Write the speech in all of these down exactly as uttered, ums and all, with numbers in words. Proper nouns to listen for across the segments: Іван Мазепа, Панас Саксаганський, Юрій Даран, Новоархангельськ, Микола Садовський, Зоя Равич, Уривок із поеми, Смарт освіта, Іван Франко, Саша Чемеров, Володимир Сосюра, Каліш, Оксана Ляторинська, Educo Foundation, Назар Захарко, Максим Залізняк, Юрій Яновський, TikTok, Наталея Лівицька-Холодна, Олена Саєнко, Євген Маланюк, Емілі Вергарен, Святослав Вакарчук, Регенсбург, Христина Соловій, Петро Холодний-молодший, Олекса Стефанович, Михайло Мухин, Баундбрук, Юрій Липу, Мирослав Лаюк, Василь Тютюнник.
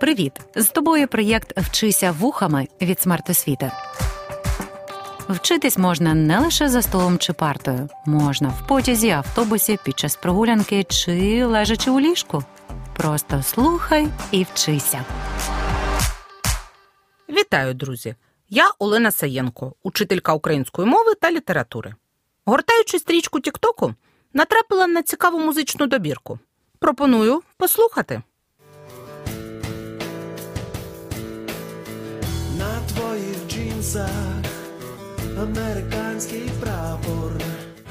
Привіт! З тобою проєкт «Вчися вухами» від «Смарт освіта». Вчитись можна не лише за столом чи партою. Можна в потязі, автобусі, під час прогулянки чи лежачи у ліжку. Просто слухай і вчися. Вітаю, друзі! Я Олена Саєнко, учителька української мови та літератури. Гортаючи стрічку Тік-Току, натрапила на цікаву музичну добірку. Пропоную послухати. На твоїх джинсах американський прапор.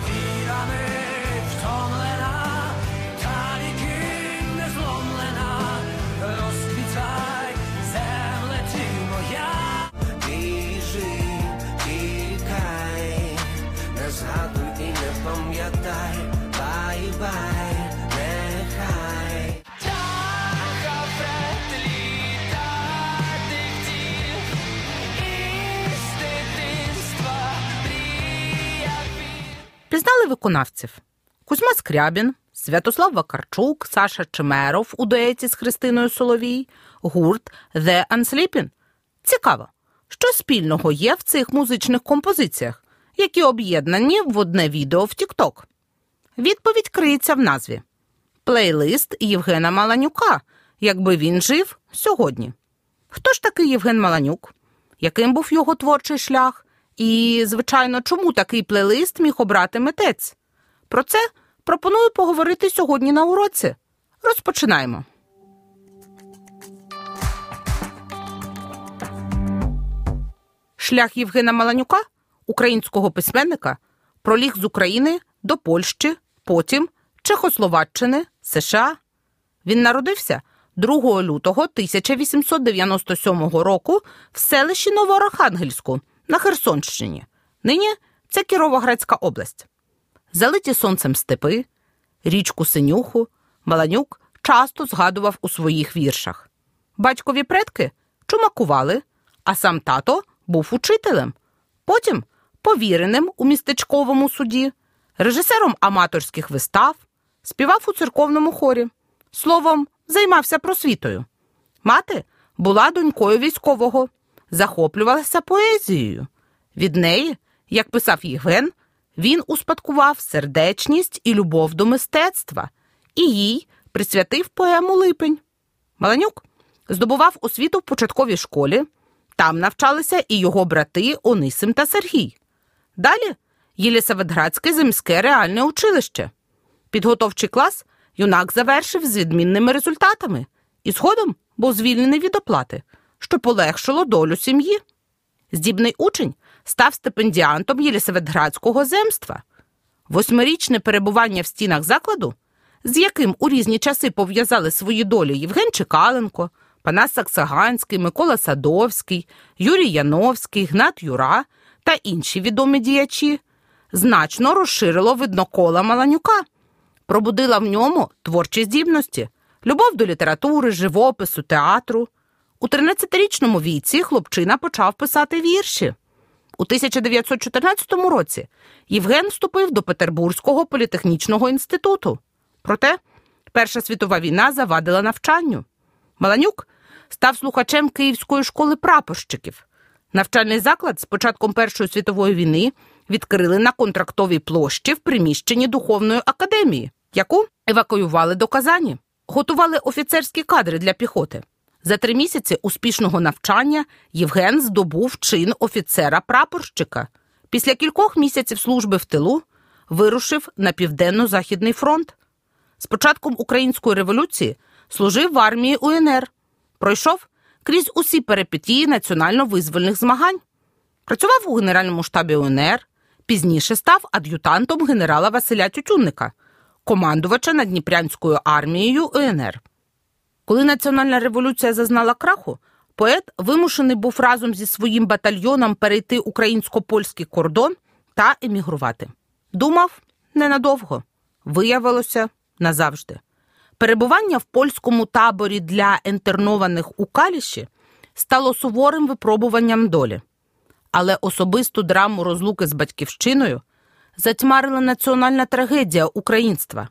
Віра не втомлена, та ніким не зломлена. Розквітай, земле ти моя. Біжи, тікай, не згадуй і не пам'ятай. Бай-бай, нехай. Пізнали виконавців? Кузьма Скрябін, Святослав Вакарчук, Саша Чемеров у дуеті з Христиною Соловій, гурт The Unsleeping. Цікаво, що спільного є в цих музичних композиціях, які об'єднані в одне відео в TikTok? Відповідь криється в назві. Плейлист Євгена Маланюка, якби він жив сьогодні. Хто ж такий Євген Маланюк? Яким був його творчий шлях? І, звичайно, чому такий плейлист міг обрати митець? Про це пропоную поговорити сьогодні на уроці. Розпочинаємо. Шлях Євгена Маланюка, українського письменника, проліг з України до Польщі, потім Чехословаччини, США. Він народився другого лютого тисяча вісімсот дев'яносто сьомого року в селищі Новоархангельську на Херсонщині. Нині це Кіровоградська область. Залиті сонцем степи, річку Синюху Маланюк часто згадував у своїх віршах. Батькові предки чумакували, а сам тато був учителем. Потім повіреним у містечковому суді, режисером аматорських вистав, співав у церковному хорі. Словом, займався просвітою. Мати була донькою військового, захоплювалася поезією. Від неї, як писав Євген, він успадкував сердечність і любов до мистецтва, і їй присвятив поему «Липень». Маланюк здобував освіту в початковій школі, там навчалися і його брати Онисим та Сергій. Далі Єлісаветградське земське реальне училище. Підготовчий клас юнак завершив з відмінними результатами і згодом був звільнений від оплати, що полегшило долю сім'ї. Здібний учень став стипендіантом Єлісаветградського земства. Восьмирічне перебування в стінах закладу, з яким у різні часи пов'язали свої долі Євген Чекаленко, Панас Саксаганський, Микола Садовський, Юрій Яновський, Гнат Юра та інші відомі діячі, значно розширило виднокола Маланюка, пробудила в ньому творчі здібності, любов до літератури, живопису, театру. У тринадцятирічному віці хлопчина почав писати вірші. У тисяча дев'ятсот чотирнадцятому році Євген вступив до Петербурзького політехнічного інституту. Проте Перша світова війна завадила навчанню. Маланюк став слухачем Київської школи прапорщиків. Навчальний заклад з початком Першої світової війни відкрили на Контрактовій площі в приміщенні Духовної академії, яку евакуювали до Казані. Готували офіцерські кадри для піхоти. За три місяці успішного навчання Євген здобув чин офіцера-прапорщика. Після кількох місяців служби в тилу вирушив на Південно-Західний фронт. З початком Української революції служив в армії УНР. Пройшов крізь усі перипетії національно-визвольних змагань. Працював у Генеральному штабі УНР, пізніше став ад'ютантом генерала Василя Тютюнника, командувача Надніпрянською армією УНР. Коли національна революція зазнала краху, поет вимушений був разом зі своїм батальйоном перейти українсько-польський кордон та емігрувати. Думав ненадовго, виявилося назавжди. Перебування в польському таборі для інтернованих у Каліші стало суворим випробуванням долі. Але особисту драму розлуки з батьківщиною затьмарила національна трагедія українства.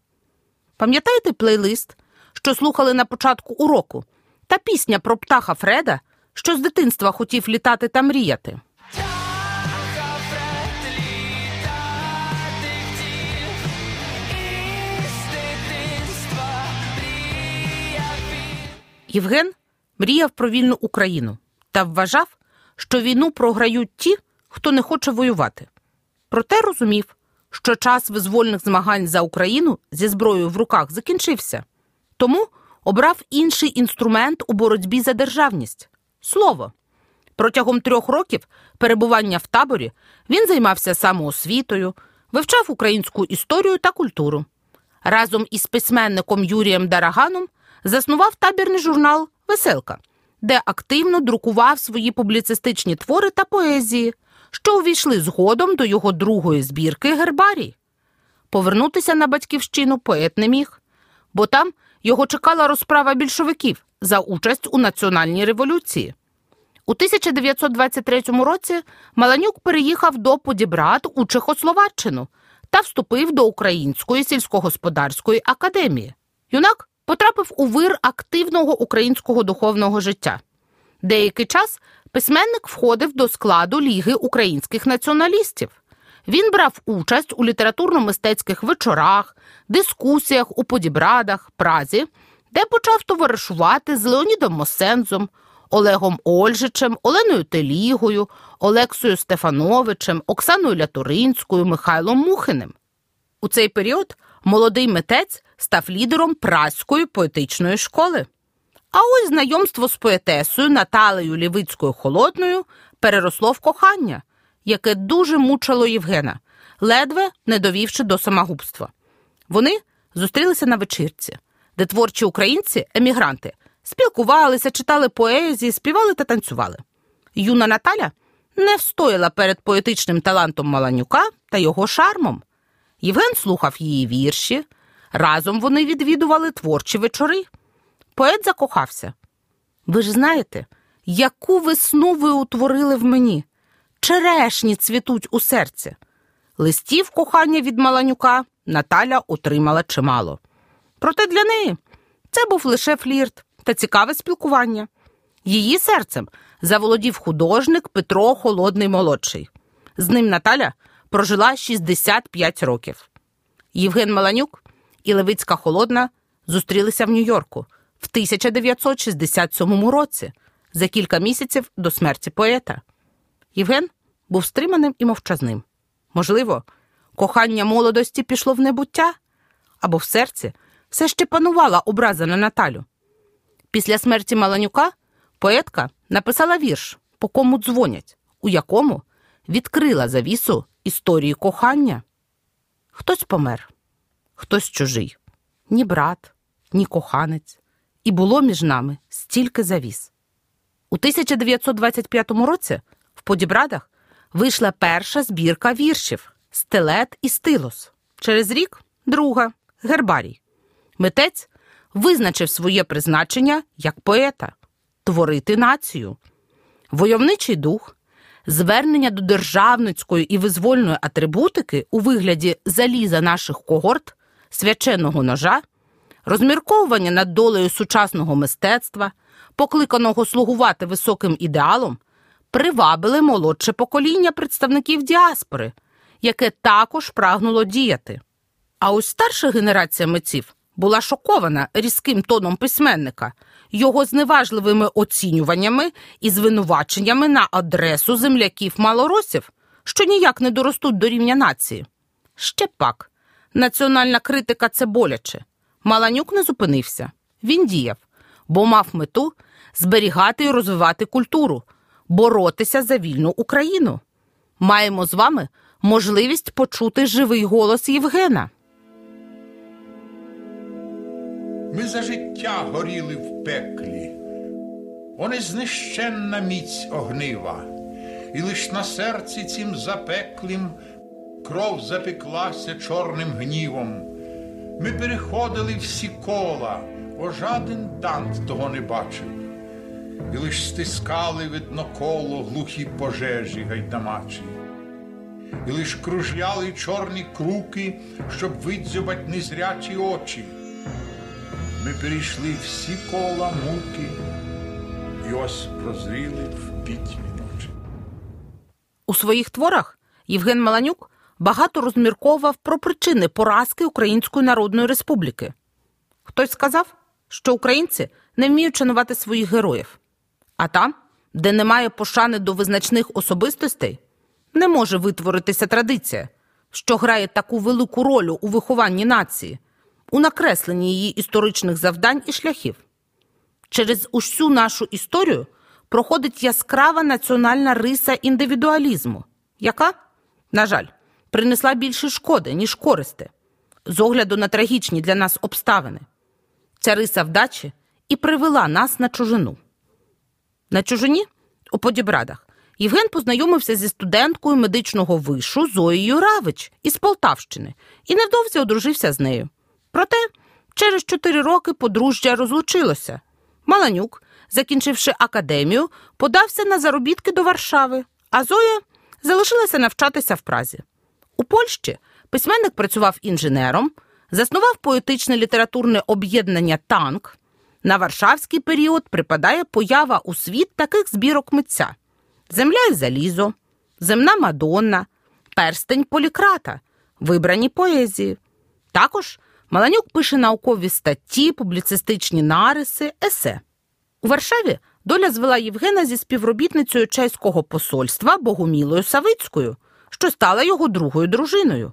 Пам'ятаєте плейлист, що слухали на початку уроку, Та пісня про птаха Фреда, що з дитинства хотів літати та мріяти. Євген мріяв про вільну Україну та вважав, що війну програють ті, хто не хоче воювати. Проте розумів, що час визвольних змагань за Україну зі зброєю в руках закінчився. Тому обрав інший інструмент у боротьбі за державність – слово. Протягом трьох років перебування в таборі він займався самоосвітою, вивчав українську історію та культуру. Разом із письменником Юрієм Дараганом заснував табірний журнал «Веселка», де активно друкував свої публіцистичні твори та поезії, що увійшли згодом до його другої збірки «Гербарій». Повернутися на батьківщину поет не міг, бо там його чекала розправа більшовиків за участь у національній революції. У тисяча дев'ятсот двадцять третьому році Маланюк переїхав до Подібрат у Чехословаччину та вступив до Української сільськогосподарської академії. Юнак потрапив у вир активного українського духовного життя. Деякий час письменник входив до складу Ліги українських націоналістів. Він брав участь у літературно-мистецьких вечорах, дискусіях у Подібрадах, Празі, де почав товаришувати з Леонідом Мосензом, Олегом Ольжичем, Оленою Телігою, Олексою Стефановичем, Оксаною Ляторинською, Михайлом Мухиним. У цей період молодий митець став лідером Празької поетичної школи. А ось знайомство з поетесою Наталею Лівицькою-Холодною переросло в кохання, яке дуже мучило Євгена, ледве не довівши до самогубства. Вони зустрілися на вечірці, де творчі українці, емігранти, спілкувалися, читали поезії, співали та танцювали. Юна Наталя не встояла перед поетичним талантом Маланюка та його шармом. Євген слухав її вірші, разом вони відвідували творчі вечори. Поет закохався. «Ви ж знаєте, яку весну ви утворили в мені? Черешні цвітуть у серці». Листів кохання від Маланюка Наталя отримала чимало. Проте для неї це був лише флірт та цікаве спілкування. Її серцем заволодів художник Петро Холодний-молодший. З ним Наталя прожила шістдесят п'ять років. Євген Маланюк і Лівицька-Холодна зустрілися в Нью-Йорку в тисяча дев'ятсот шістдесят сьомому році, за кілька місяців до смерті поета. Євген був стриманим і мовчазним. Можливо, кохання молодості пішло в небуття, або в серці все ще панувала образа на Наталю. Після смерті Маланюка поетка написала вірш «По кому дзвонять», у якому відкрила завісу історії кохання. Хтось помер, хтось чужий, ні брат, ні коханець. І було між нами стільки завіс. У тисяча дев'ятсот двадцять п'ятому році в Подібрадах вийшла перша збірка віршів «Стилет і стилус». Через рік – друга «Гербарій». Митець визначив своє призначення як поета – творити націю. Войовничий дух, звернення до державницької і визвольної атрибутики у вигляді заліза наших когорт, свяченого ножа, розмірковування над долею сучасного мистецтва, покликаного слугувати високим ідеалом, привабили молодше покоління представників діаспори, яке також прагнуло діяти. А ось старша генерація митців була шокована різким тоном письменника, його зневажливими оцінюваннями і звинуваченнями на адресу земляків-малоросів, що ніяк не доростуть до рівня нації. Ще пак, національна критика – це боляче. Маланюк не зупинився. Він діяв, бо мав мету зберігати і розвивати культуру, боротися за вільну Україну. Маємо з вами можливість почути живий голос Євгена. Ми за життя горіли в пеклі, о незнищенна міць огнива, і лиш на серці цім запеклим кров запеклася чорним гнівом. Ми переходили всі кола, о жаден танк того не бачив, і лиш стискали видно коло глухі пожежі гайдамачі, і лиш кружляли чорні круки, щоб видзюбать незрячі очі. ми перейшли всі кола муки і ось прозріли в пітьмі ночі. У своїх творах Євген Маланюк багато розмірковував про причини поразки Української Народної Республіки. Хтось сказав, що українці не вміють шанувати своїх героїв. А там, де немає пошани до визначних особистостей, не може витворитися традиція, що грає таку велику роль у вихованні нації, у накресленні її історичних завдань і шляхів. Через усю нашу історію проходить яскрава національна риса індивідуалізму, яка, на жаль, принесла більше шкоди, ніж користи, з огляду на трагічні для нас обставини. Ця риса вдачі і привела нас на чужину. На чужині, у Подібрадах, Євген познайомився зі студенткою медичного вишу Зоєю Равич із Полтавщини і невдовзі одружився з нею. Проте через чотири роки подружжя розлучилося. Маланюк, закінчивши академію, подався на заробітки до Варшави, а Зоя залишилася навчатися в Празі. У Польщі письменник працював інженером, заснував поетичне літературне об'єднання «Танк». На варшавський період припадає поява у світ таких збірок митця: «Земля і залізо», «Земна Мадонна», «Перстень Полікрата», «Вибрані поезії». Також Маланюк пише наукові статті, публіцистичні нариси, есе. У Варшаві доля звела Євгена зі співробітницею чеського посольства Богумілою Савицькою, що стала його другою дружиною.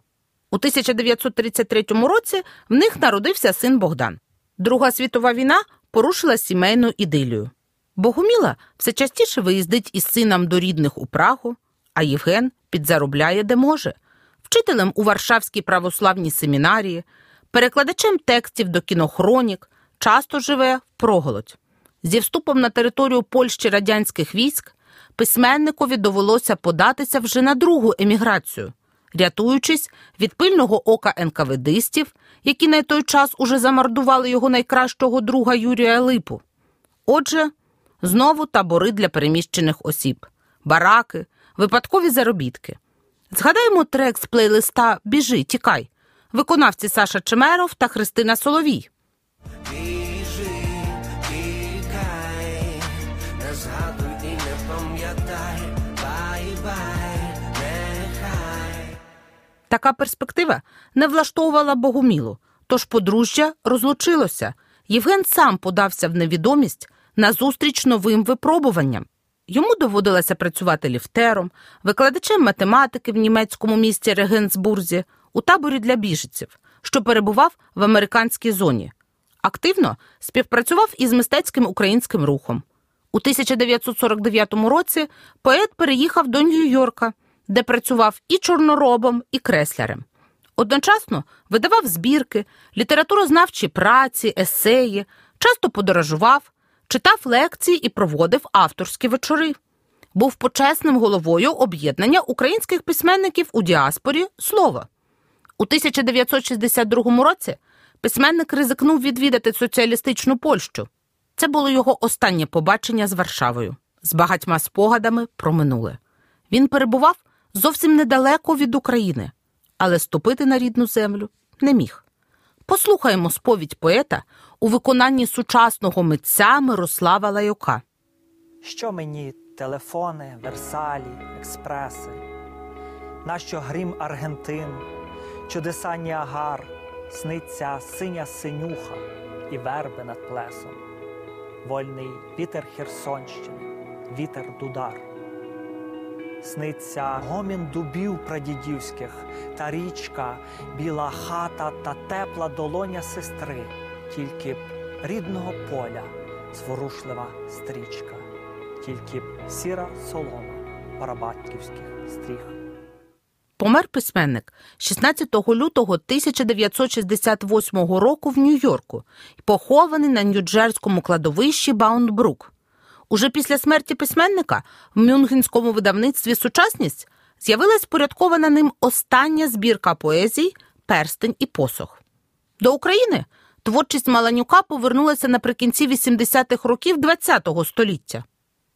У тисяча дев'ятсот тридцять третьому році в них народився син Богдан. Друга світова війна порушила сімейну ідилію. Богуміла все частіше виїздить із сином до рідних у Прагу, а Євген підзаробляє де може. Вчителем у Варшавській православній семінарії, перекладачем текстів до кінохронік, часто живе впроголодь. Зі вступом на територію Польщі радянських військ письменникові довелося податися вже на другу еміграцію, рятуючись від пильного ока ен ка ве дистів, які на той час уже замордували його найкращого друга Юрія Липу. Отже, знову табори для переміщених осіб, бараки, випадкові заробітки. Згадаємо трек з плейлиста «Біжи, тікай», виконавці Саша Чемеров та Христина Соловій. Біжи, тікай, не згадуй і не пам'ятай, бай-бай, нехай. Така перспектива не влаштовувала Богумілу, тож подружжя розлучилося. Євген сам подався в невідомість назустріч новим випробуванням. Йому доводилося працювати ліфтером, викладачем математики в німецькому місті Регенсбурзі, у таборі для біженців, що перебував в американській зоні. Активно співпрацював із мистецьким українським рухом. У тисяча дев'ятсот сорок дев'ятому році поет переїхав до Нью-Йорка, де працював і чорноробом, і креслярем. Одночасно видавав збірки, літературознавчі праці, есеї, часто подорожував, читав лекції і проводив авторські вечори. Був почесним головою об'єднання українських письменників у діаспорі «Слово». У тисяча дев'ятсот шістдесят другому році письменник ризикнув відвідати соціалістичну Польщу. Це було його останнє побачення з Варшавою, з багатьма спогадами про минуле. Він перебував зовсім недалеко від України, але ступити на рідну землю не міг. Послухаємо сповідь поета у виконанні сучасного митця Мирослава Лаюка. Що мені телефони, Версалі, експреси? Нащо грім Аргентин, чудеса Ніагар, сниться синя синюха і верби над плесом? Вольний вітер Херсонщини, вітер Дудар. Сниться гомін дубів прадідівських, та річка, біла хата та тепла долоня сестри, тільки б рідного поля зворушлива стрічка, тільки б сіра солома парабатківських стріх. Помер письменник шістнадцятого лютого тисяча дев'ятсот шістдесят восьмого року в Нью-Йорку і похований на нью-джерському кладовищі Баундбрук. Уже після смерті письменника в мюнхенському видавництві «Сучасність» з'явилась порядкована ним остання збірка поезій «Перстень і посох». До України творчість Маланюка повернулася наприкінці вісімдесятих років ХХ століття.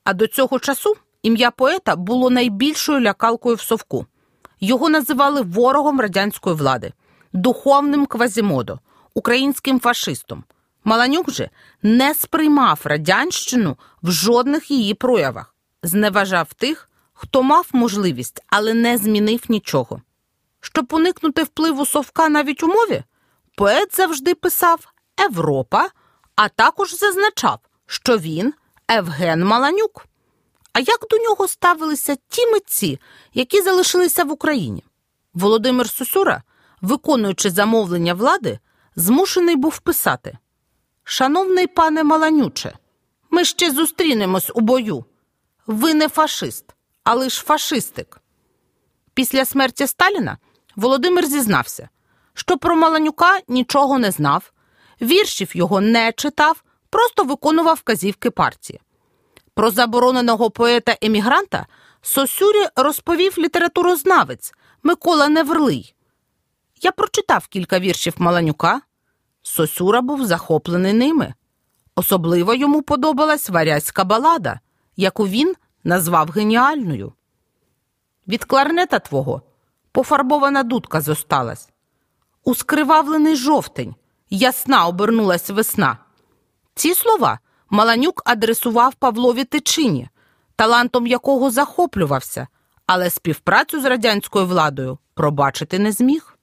А до цього часу ім'я поета було найбільшою лякалкою в совку. Його називали ворогом радянської влади, духовним квазімодо, українським фашистом. Маланюк же не сприймав радянщину в жодних її проявах, зневажав тих, хто мав можливість, але не змінив нічого. Щоб уникнути впливу совка навіть у мові, поет завжди писав «Європа», а також зазначав, що він – Євген Маланюк. А як до нього ставилися ті митці, які залишилися в Україні? Володимир Сосюра, виконуючи замовлення влади, змушений був писати: «Шановний пане Маланюче, ми ще зустрінемось у бою. Ви не фашист, а лиш фашистик». Після смерті Сталіна Володимир зізнався, що про Маланюка нічого не знав, віршів його не читав, просто виконував вказівки партії. Про забороненого поета-емігранта Сосюрі розповів літературознавець Микола Неврлий. «Я прочитав кілька віршів Маланюка. Сосюра був захоплений ними. Особливо йому подобалась варязька балада, яку він назвав геніальною. Від кларнета твого пофарбована дудка зосталась. У скривавлений жовтень ясна обернулась весна». Ці слова Маланюк адресував Павлові Тичині, талантом якого захоплювався, але співпрацю з радянською владою пробачити не зміг.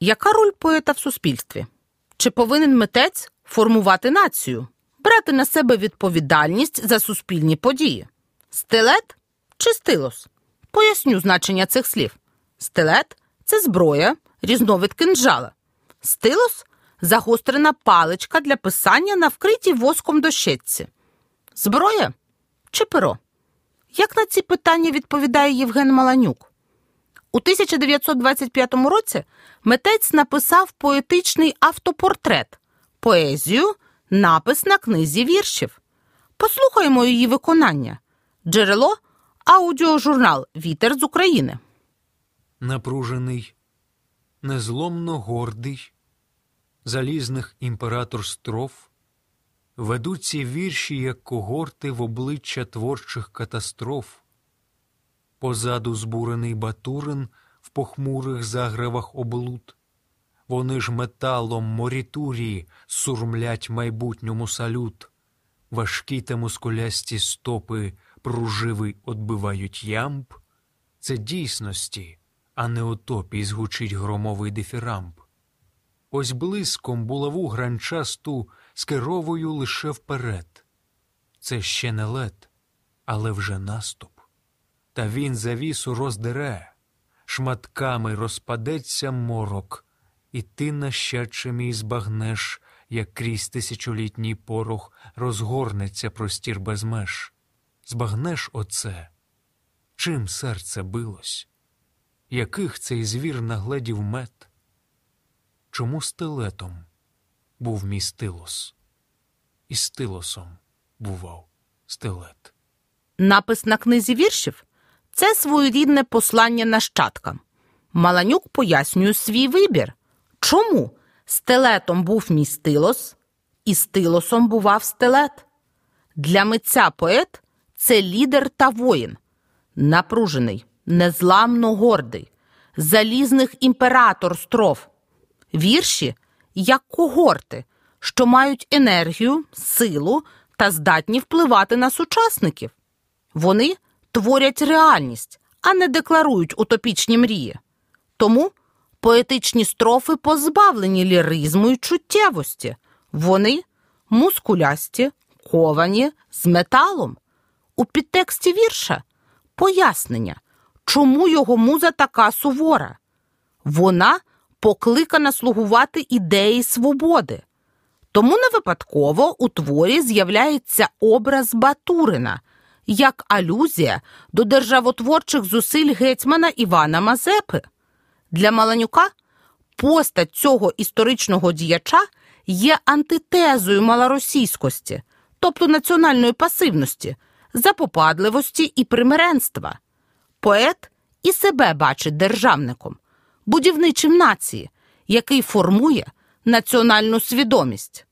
Яка роль поета в суспільстві? Чи повинен митець формувати націю, брати на себе відповідальність за суспільні події? Стилет чи стилос? Поясню значення цих слів. Стилет – це зброя, різновид кинджала. Стилос – загострена паличка для писання на вкритій воском дощечці. Зброя чи перо? Як на ці питання відповідає Євген Маланюк? У тисяча дев'ятсот двадцять п'ятому році митець написав поетичний автопортрет, поезію, напис на книзі віршів. Послухаємо її виконання. Джерело – аудіожурнал «Вітер з України». Напружений, незломно гордий, залізних імператор строф, ведуть ці вірші як когорти в обличчя творчих катастроф. Позаду збурений Батурин в похмурих загравах облуд. Вони ж металом морітурії сурмлять майбутньому салют. Важкі та мускулясті стопи пруживи отбивають ямб. Це дійсності, а не утопій звучить громовий дифірамб. Ось блиском булаву гранчасту скеровую лише вперед. Це ще не лед, але вже наступ. Та він завісу роздере, шматками розпадеться морок, і ти, нащадче мій, збагнеш, як крізь тисячолітній порох розгорнеться простір без меж. Збагнеш оце, чим серце билось, яких цей звір нагледів мед, чому стилетом був мій стилос, і стилосом бував стилет. Напис на книзі віршів – це своєрідне послання нащадкам. Маланюк пояснює свій вибір. Чому стилетом був мій стилос і стилосом бував стилет? Для митця поет – це лідер та воїн. Напружений, незламно гордий, залізних імператор строф. Вірші – як когорти, що мають енергію, силу та здатні впливати на сучасників. Вони творять реальність, а не декларують утопічні мрії. Тому поетичні строфи позбавлені ліризму й чуттєвості. Вони мускулясті, ковані, з металом. У підтексті вірша – пояснення, чому його муза така сувора. Вона покликана слугувати ідеї свободи. Тому не випадково у творі з'являється образ Батурина – як алюзія до державотворчих зусиль гетьмана Івана Мазепи. Для Маланюка постать цього історичного діяча є антитезою малоросійськості, тобто національної пасивності, запопадливості і примиренства. Поет і себе бачить державником, будівничим нації, який формує національну свідомість.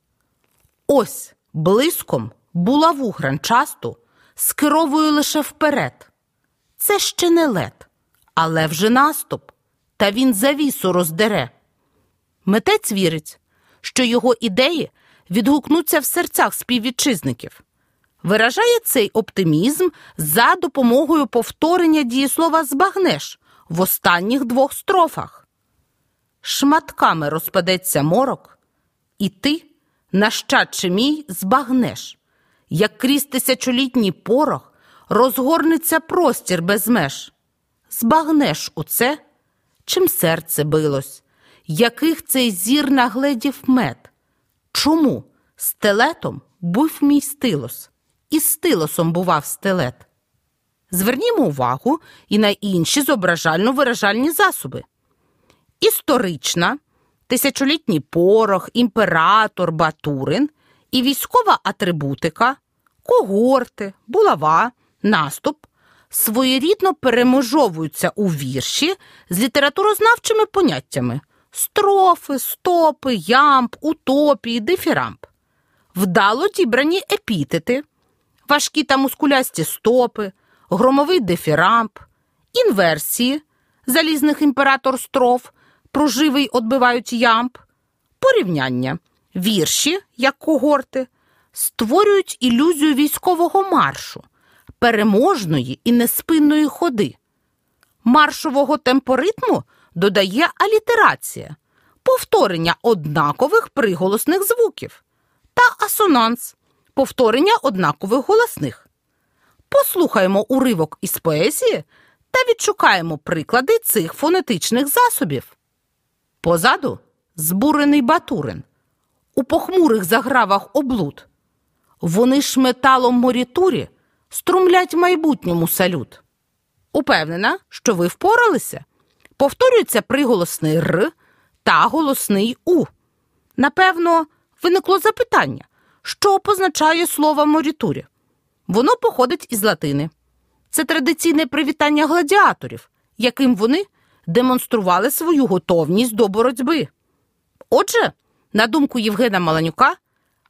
Ось блиском булаву гранчасту скеровую лише вперед. Це ще не лед, але вже наступ. та він завісу роздере. Митець вірить, що його ідеї відгукнуться в серцях співвітчизників. Виражає цей оптимізм за допомогою повторення дієслова «збагнеш» в останніх двох строфах. «Шматками розпадеться морок, і ти, нащадче мій, збагнеш, як крізь тисячолітній порох розгорнеться простір без меж. Збагнеш оце, чим серце билось, яких цей зір нагледів мед, чому стелетом був мій стилос, і стилосом бував стелет». Звернімо увагу і на інші зображально-виражальні засоби. Історична, тисячолітній порох, імператор, батурин і військова атрибутика, когорти, булава, наступ своєрідно перемежовуються у вірші з літературознавчими поняттями – строфи, стопи, ямб, утопії, дифірамб. Вдало дібрані епітети, важкі та мускулясті стопи, громовий дифірамб, інверсії, залізних імператор строф, пруживий одбивають ямб, порівняння, вірші, як когорти, створюють ілюзію військового маршу, переможної і неспинної ходи. Маршового темпоритму додає алітерація, повторення однакових приголосних звуків та асонанс, повторення однакових голосних. Послухаємо уривок із поезії та відшукаємо приклади цих фонетичних засобів. Позаду – збурений батурин. У похмурих загравах облуд. Вони ж металом морітурі струмлять майбутньому салют. Упевнена, що ви впоралися. Повторюється приголосний «р» та голосний «у». Напевно, виникло запитання, що позначає слово «морітурі». Воно походить із латини. Це традиційне привітання гладіаторів, яким вони демонстрували свою готовність до боротьби. Отже, на думку Євгена Маланюка,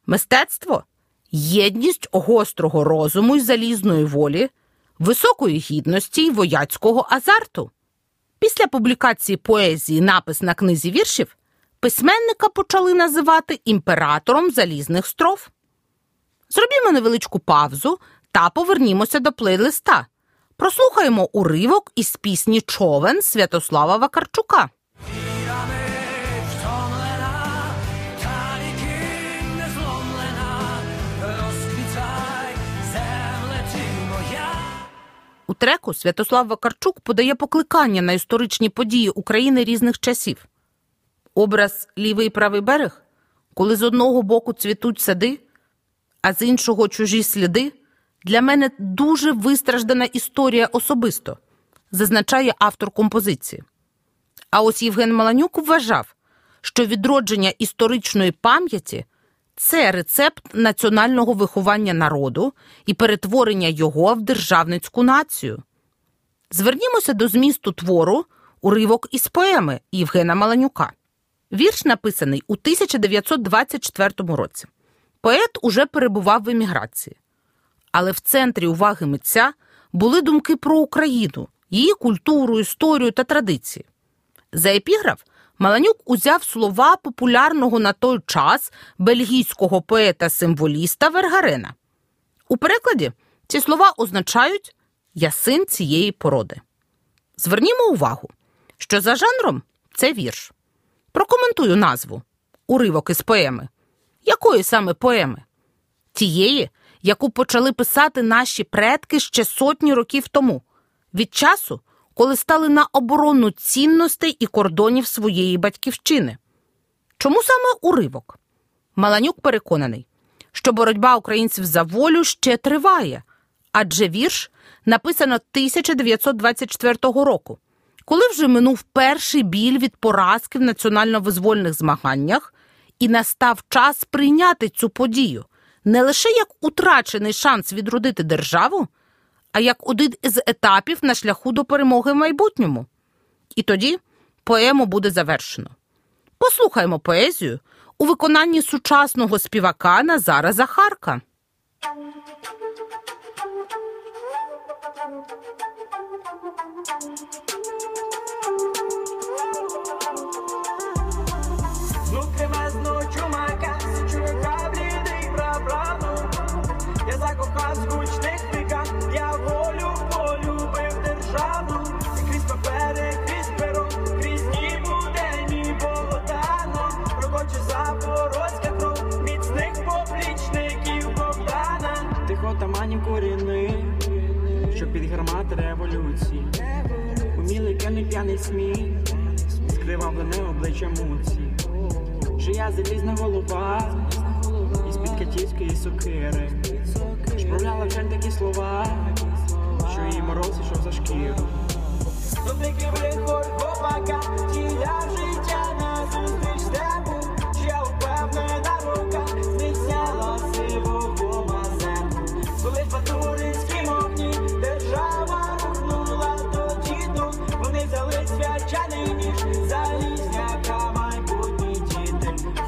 мистецтво – єдність гострого розуму й залізної волі, високої гідності й вояцького азарту. Після публікації поезії «Напис на книзі віршів» письменника почали називати імператором залізних строф. Зробімо невеличку павзу та повернімося до плейлиста. Прослухаємо уривок із пісні «Човен» Святослава Вакарчука. У треку Святослав Вакарчук подає покликання на історичні події України різних часів. Образ «Лівий і правий берег», коли з одного боку цвітуть сади, а з іншого чужі сліди, для мене дуже вистраждана історія особисто, зазначає автор композиції. А ось Євген Маланюк вважав, що відродження історичної пам'яті – це рецепт національного виховання народу і перетворення його в державницьку націю. Звернімося до змісту твору «Уривок із поеми» Євгена Маланюка. Вірш написаний у тисяча дев'ятсот двадцять четвертому році. Поет уже перебував в еміграції. Але в центрі уваги митця були думки про Україну, її культуру, історію та традиції. За епіграф Маланюк узяв слова популярного на той час бельгійського поета-символіста Вергарена. У перекладі ці слова означають «я син цієї породи». Звернімо увагу, що за жанром це вірш. Прокоментую назву «Уривок із поеми». Якої саме поеми? Тієї, яку почали писати наші предки ще сотні років тому, від часу, коли стали на оборону цінностей і кордонів своєї батьківщини. Чому саме уривок? Маланюк переконаний, що боротьба українців за волю ще триває, адже вірш написано тисяча дев'ятсот двадцять четвертого року, коли вже минув перший біль від поразки в національно-визвольних змаганнях і настав час прийняти цю подію не лише як утрачений шанс відродити державу, а як один із етапів на шляху до перемоги в майбутньому. І тоді поему буде завершено. Послухаємо поезію у виконанні сучасного співака Назара Захарка. на скучних книгах, я волю полюбив державу, крізь папери, крізь перо, крізь дні буденні Богдана, прокоче запорозька кров, міцних поплічників Богдана. Тихо таманів корінних, що під гармат революції, умілий кельний п'яний сміх, скривавлене обличчя муці. Чия залізна голова, із-під катівської сокири, шпромляла в жаль такі слова, що її мороз ішов за шкіру. Зубників лихор гопака, чия життя назустріч степу, чия впевнена рука зміцняла сивого Мазепу. Коли в батуринськім огні держава рухнула до діду, вони взяли свячаний ніж Залізняка.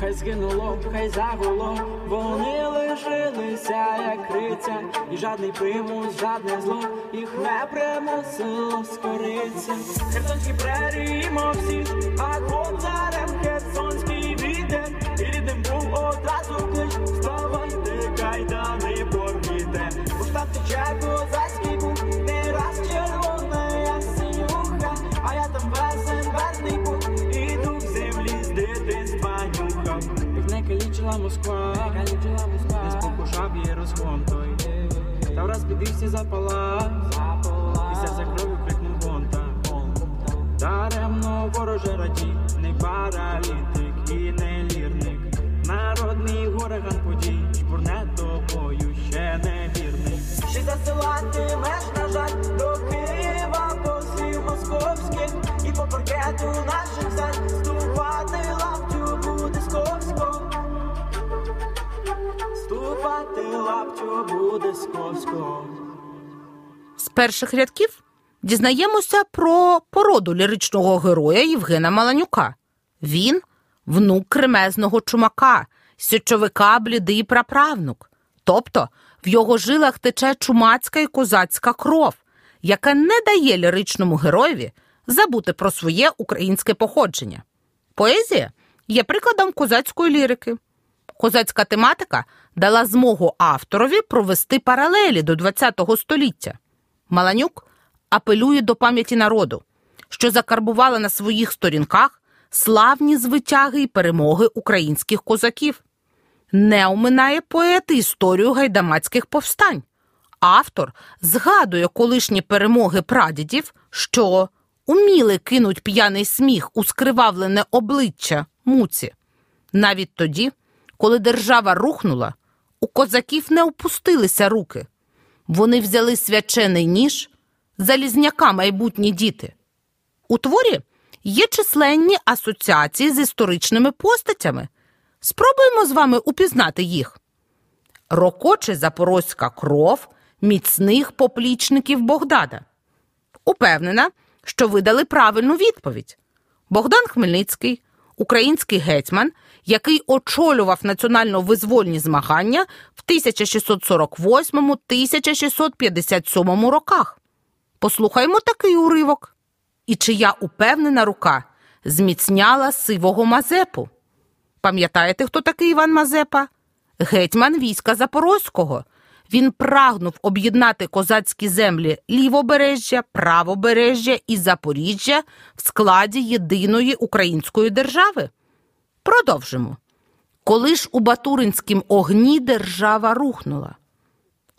Хай згинуло, хай загуло, вони лишилися, як риця, і жадний примус, жадне зло їх не примусило скоритися. Херсонські прерії, мов січ, а кобзарем херсонський відем, і рідним був одразу клич, вставайте, кайдани порвіте. У штаб тече козацький бух, не раз червона я синюха, а я там весен верний бух, іду в землі з дитинства. Як не калічила Москва, не спокушав її розгон той, та враз підився запала, і серця кров'ю крикнув Гонта. Даремно вороже раді, не паралітик і не лірник, народний гореган подій, жбурне тобою ще не вірний. Ще засилатимеш, на жаль, до Києва послів московських, і по паркету наших зад ступати лаптю буде сковсько. Ступати лаптю буде сковсько. З перших рядків дізнаємося про породу ліричного героя Євгена Маланюка. Він – внук кремезного чумака, січовика, блідий праправнук. Тобто в його жилах тече чумацька і козацька кров, яка не дає ліричному героєві забути про своє українське походження. Поезія є прикладом козацької лірики. Козацька тематика дала змогу авторові провести паралелі до ХХ століття. Маланюк апелює до пам'яті народу, що закарбувала на своїх сторінках славні звитяги і перемоги українських козаків. Не оминає поет історію гайдамацьких повстань. Автор згадує колишні перемоги прадідів, що уміли кинуть п'яний сміх у скривавлене обличчя муці. Навіть тоді, коли держава рухнула, у козаків не опустилися руки. Вони взяли свячений ніж, Залізняка майбутні діти. У творі є численні асоціації з історичними постатями. Спробуємо з вами упізнати їх. Рокоче запорозька кров міцних поплічників Богдана. Упевнена, що ви дали правильну відповідь. Богдан Хмельницький, український гетьман, який очолював національно-визвольні змагання в тисяча шістсот сорок восьмому - тисяча шістсот п'ятдесят сьомому роках. Послухаймо такий уривок. І чия упевнена рука зміцняла сивого Мазепу. Пам'ятаєте, хто такий Іван Мазепа? Гетьман війська Запорозького. Він прагнув об'єднати козацькі землі Лівобережжя, Правобережжя і Запоріжжя в складі єдиної української держави. Продовжимо. Коли ж у батуринськім огні держава рухнула?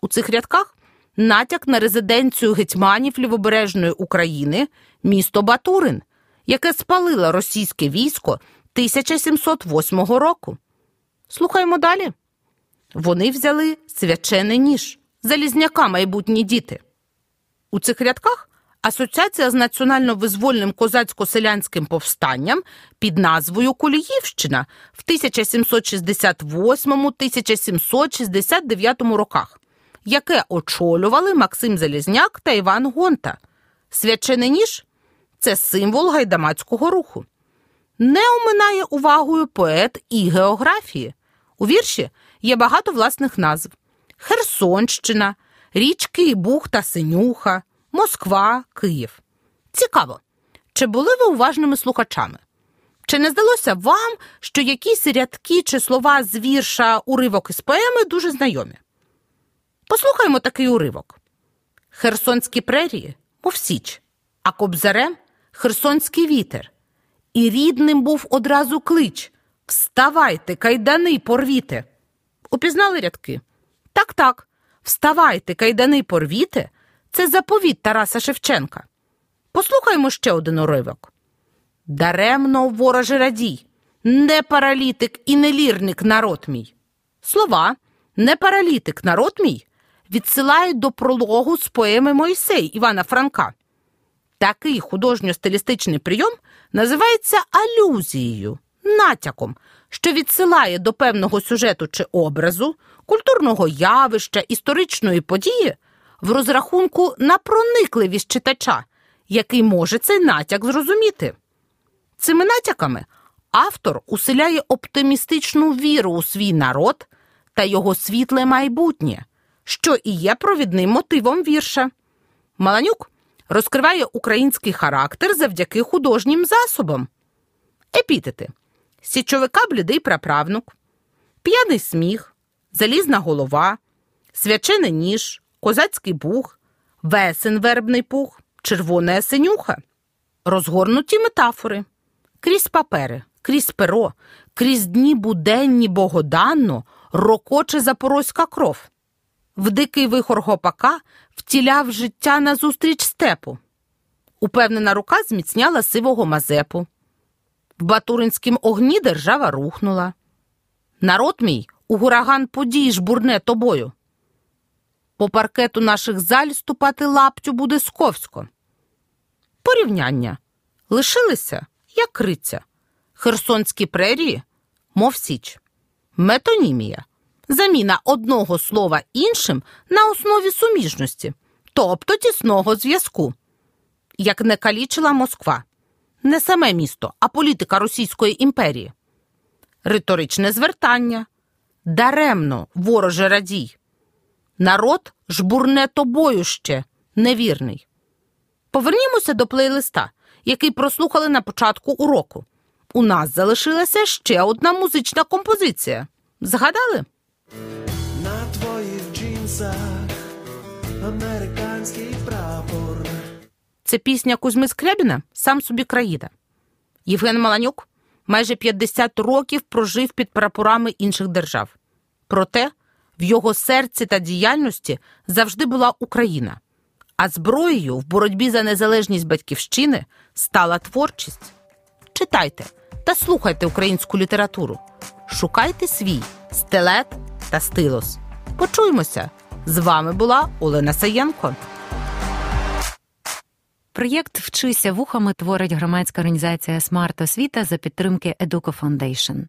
У цих рядках натяк на резиденцію гетьманів Лівобережної України – місто Батурин, яке спалило російське військо тисяча сімсот восьмого року. Слухаємо далі. Вони взяли свячений ніж, Залізняка майбутні діти. У цих рядках асоціація з національно-визвольним козацько-селянським повстанням під назвою Коліївщина в тисяча сімсот шістдесят восьмому - тисяча сімсот шістдесят дев'ятому роках, яке очолювали Максим Залізняк та Іван Гонта. Свячений ніж – це символ гайдамацького руху. Не оминає увагою поет і географії. У вірші є багато власних назв. Херсонщина, річки і бухта Синюха, Москва, Київ. Цікаво, чи були ви уважними слухачами? Чи не здалося вам, що якісь рядки чи слова з вірша, уривок із поеми дуже знайомі? Послухаймо такий уривок. Херсонські прерії, мов січ, а кобзарем херсонський вітер. І рідним був одразу клич: «Вставайте, кайдани порвіте!» Упізнали рядки? Так-так, «Вставайте, кайдани порвіте» – це заповіт Тараса Шевченка. Послухаймо ще один уривок. «Даремно, вороже, радій, не паралітик і не лірник народ мій». Слова «не паралітик народ мій» відсилають до прологу з поеми «Мойсей» Івана Франка. Такий художньо-стилістичний прийом називається алюзією, натяком, що відсилає до певного сюжету чи образу, культурного явища, історичної події в розрахунку на проникливість читача, який може цей натяк зрозуміти. Цими натяками автор уселяє оптимістичну віру у свій народ та його світле майбутнє, що і є провідним мотивом вірша. Маланюк розкриває український характер завдяки художнім засобам. Епітети: січовика блідий праправнук, п'яний сміх, залізна голова, свячений ніж, козацький бух, весен вербний пух, червона ясенюха. Розгорнуті метафори. Крізь папери, крізь перо, крізь дні буденні богоданно рокоче запорозька кров. В дикий вихор гопака втіляв життя назустріч степу. Упевнена рука зміцняла сивого Мазепу. В батуринськім огні держава рухнула. Народ мій, у гураган подій жбурне тобою. По паркету наших заль ступати лаптю буде сковсько. Порівняння. Лишилися, як криця. Херсонські прерії, мов січ. Метонімія. Заміна одного слова іншим на основі суміжності, тобто тісного зв'язку. Як не калічила Москва. Не саме місто, а політика Російської імперії. Риторичне звертання. Даремно, вороже, радій. Народ жбурне тобою ще, невірний. Повернімося до плейлиста, який прослухали на початку уроку. У нас залишилася ще одна музична композиція. Згадали? На твоїх джинсах американський прапор. Це пісня Кузьми Скрябіна «Сам собі країна». Євген Маланюк майже п'ятдесят років прожив під прапорами інших держав. Проте в його серці та діяльності завжди була Україна. А зброєю в боротьбі за незалежність батьківщини стала творчість. Читайте та слухайте українську літературу. Шукайте свій стилет та стилус. Почуємося! З вами була Олена Саєнко. Проєкт «Вчися вухами» творить громадська організація «Смарт освіта» за підтримки Educo Foundation.